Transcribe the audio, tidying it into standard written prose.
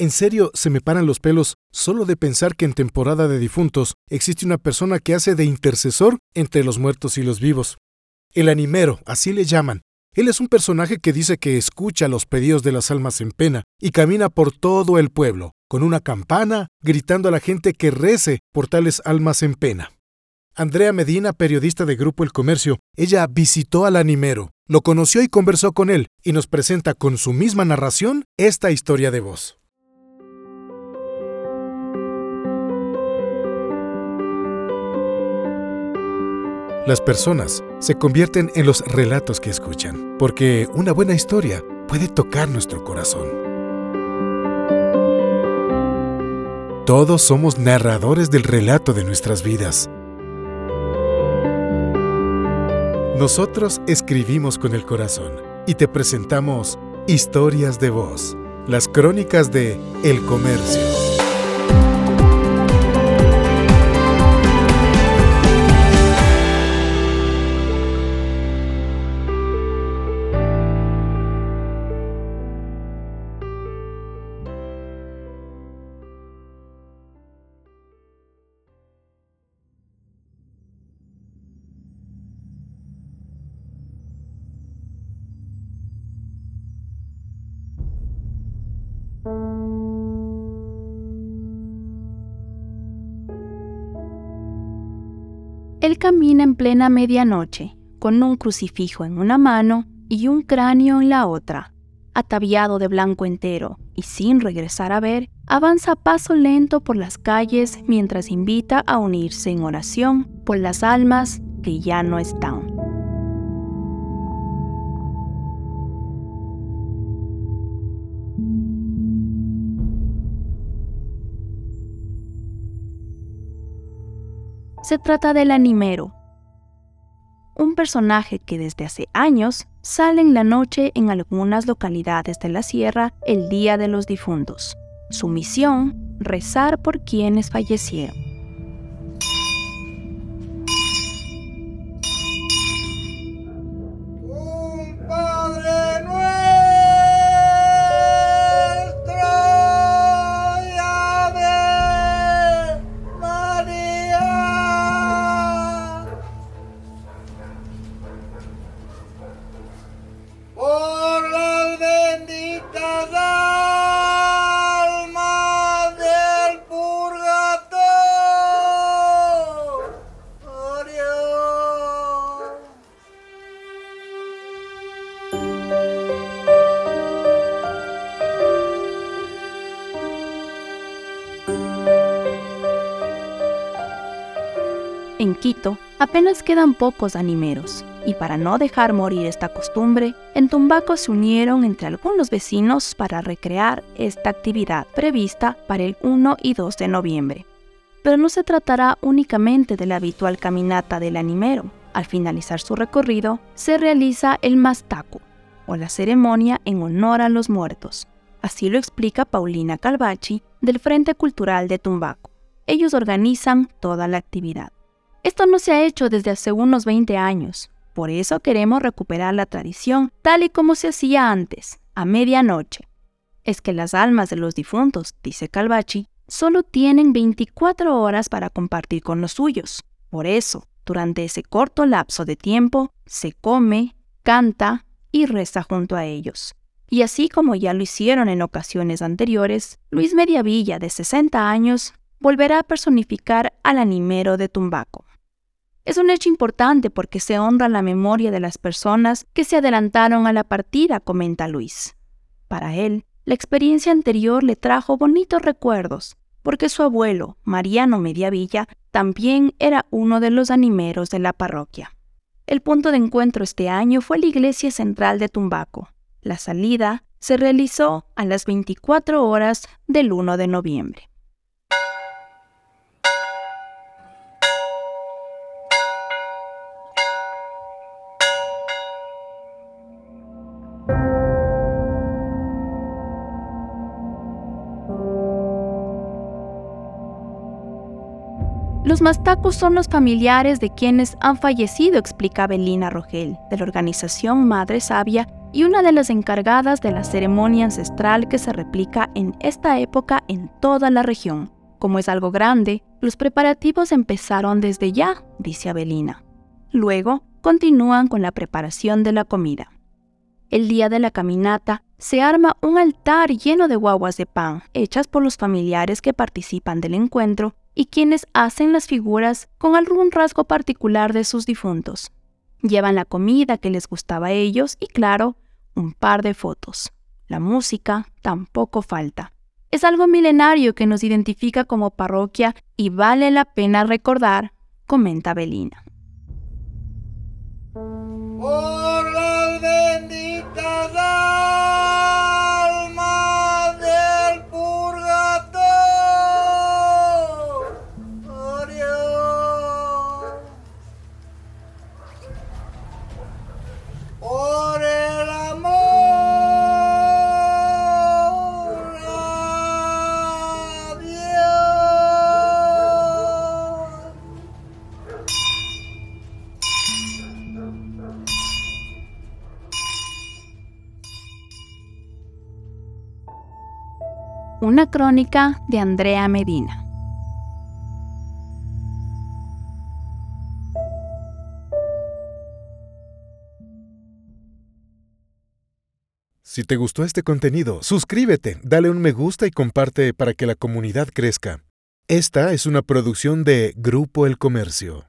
En serio, se me paran los pelos solo de pensar que en temporada de difuntos existe una persona que hace de intercesor entre los muertos y los vivos. El animero, así le llaman. Él es un personaje que dice que escucha los pedidos de las almas en pena y camina por todo el pueblo, con una campana, gritando a la gente que rece por tales almas en pena. Andrea Medina, periodista de Grupo El Comercio, ella visitó al animero, lo conoció y conversó con él, y nos presenta con su misma narración esta historia de voz. Las personas se convierten en los relatos que escuchan, porque una buena historia puede tocar nuestro corazón. Todos somos narradores del relato de nuestras vidas. Nosotros escribimos con el corazón y te presentamos Historias de Voz, las crónicas de El Comercio. Él camina en plena medianoche, con un crucifijo en una mano y un cráneo en la otra. Ataviado de blanco entero y sin regresar a ver, avanza a paso lento por las calles mientras invita a unirse en oración por las almas que ya no están. Se trata del animero, un personaje que desde hace años sale en la noche en algunas localidades de la sierra el día de los difuntos. Su misión, rezar por quienes fallecieron. En Quito apenas quedan pocos animeros, y para no dejar morir esta costumbre, en Tumbaco se unieron entre algunos vecinos para recrear esta actividad prevista para el 1 y 2 de noviembre. Pero no se tratará únicamente de la habitual caminata del animero. Al finalizar su recorrido, se realiza el mastaco, o la ceremonia en honor a los muertos. Así lo explica Paulina Calvachi, del Frente Cultural de Tumbaco. Ellos organizan toda la actividad. Esto no se ha hecho desde hace unos 20 años, por eso queremos recuperar la tradición tal y como se hacía antes, a medianoche. Es que las almas de los difuntos, dice Calvachi, solo tienen 24 horas para compartir con los suyos. Por eso, durante ese corto lapso de tiempo, se come, canta y reza junto a ellos. Y así como ya lo hicieron en ocasiones anteriores, Luis Mediavilla, de 60 años, volverá a personificar al animero de Tumbaco. Es un hecho importante porque se honra la memoria de las personas que se adelantaron a la partida, comenta Luis. Para él, la experiencia anterior le trajo bonitos recuerdos, porque su abuelo, Mariano Mediavilla, también era uno de los animeros de la parroquia. El punto de encuentro este año fue la iglesia central de Tumbaco. La salida se realizó a las 24 horas del 1 de noviembre. Los mastacos son los familiares de quienes han fallecido, explica Abelina Rogel, de la organización Madre Sabia, y una de las encargadas de la ceremonia ancestral que se replica en esta época en toda la región. Como es algo grande, los preparativos empezaron desde ya, dice Abelina. Luego, continúan con la preparación de la comida. El día de la caminata, se arma un altar lleno de guaguas de pan, hechas por los familiares que participan del encuentro y quienes hacen las figuras con algún rasgo particular de sus difuntos. Llevan la comida que les gustaba a ellos y, claro, un par de fotos. La música tampoco falta. Es algo milenario que nos identifica como parroquia y vale la pena recordar, comenta Abelina. Por las benditas almas del purgatorio, por el amor a Dios. Una crónica de Andrea Medina. Si te gustó este contenido, suscríbete, dale un me gusta y comparte para que la comunidad crezca. Esta es una producción de Grupo El Comercio.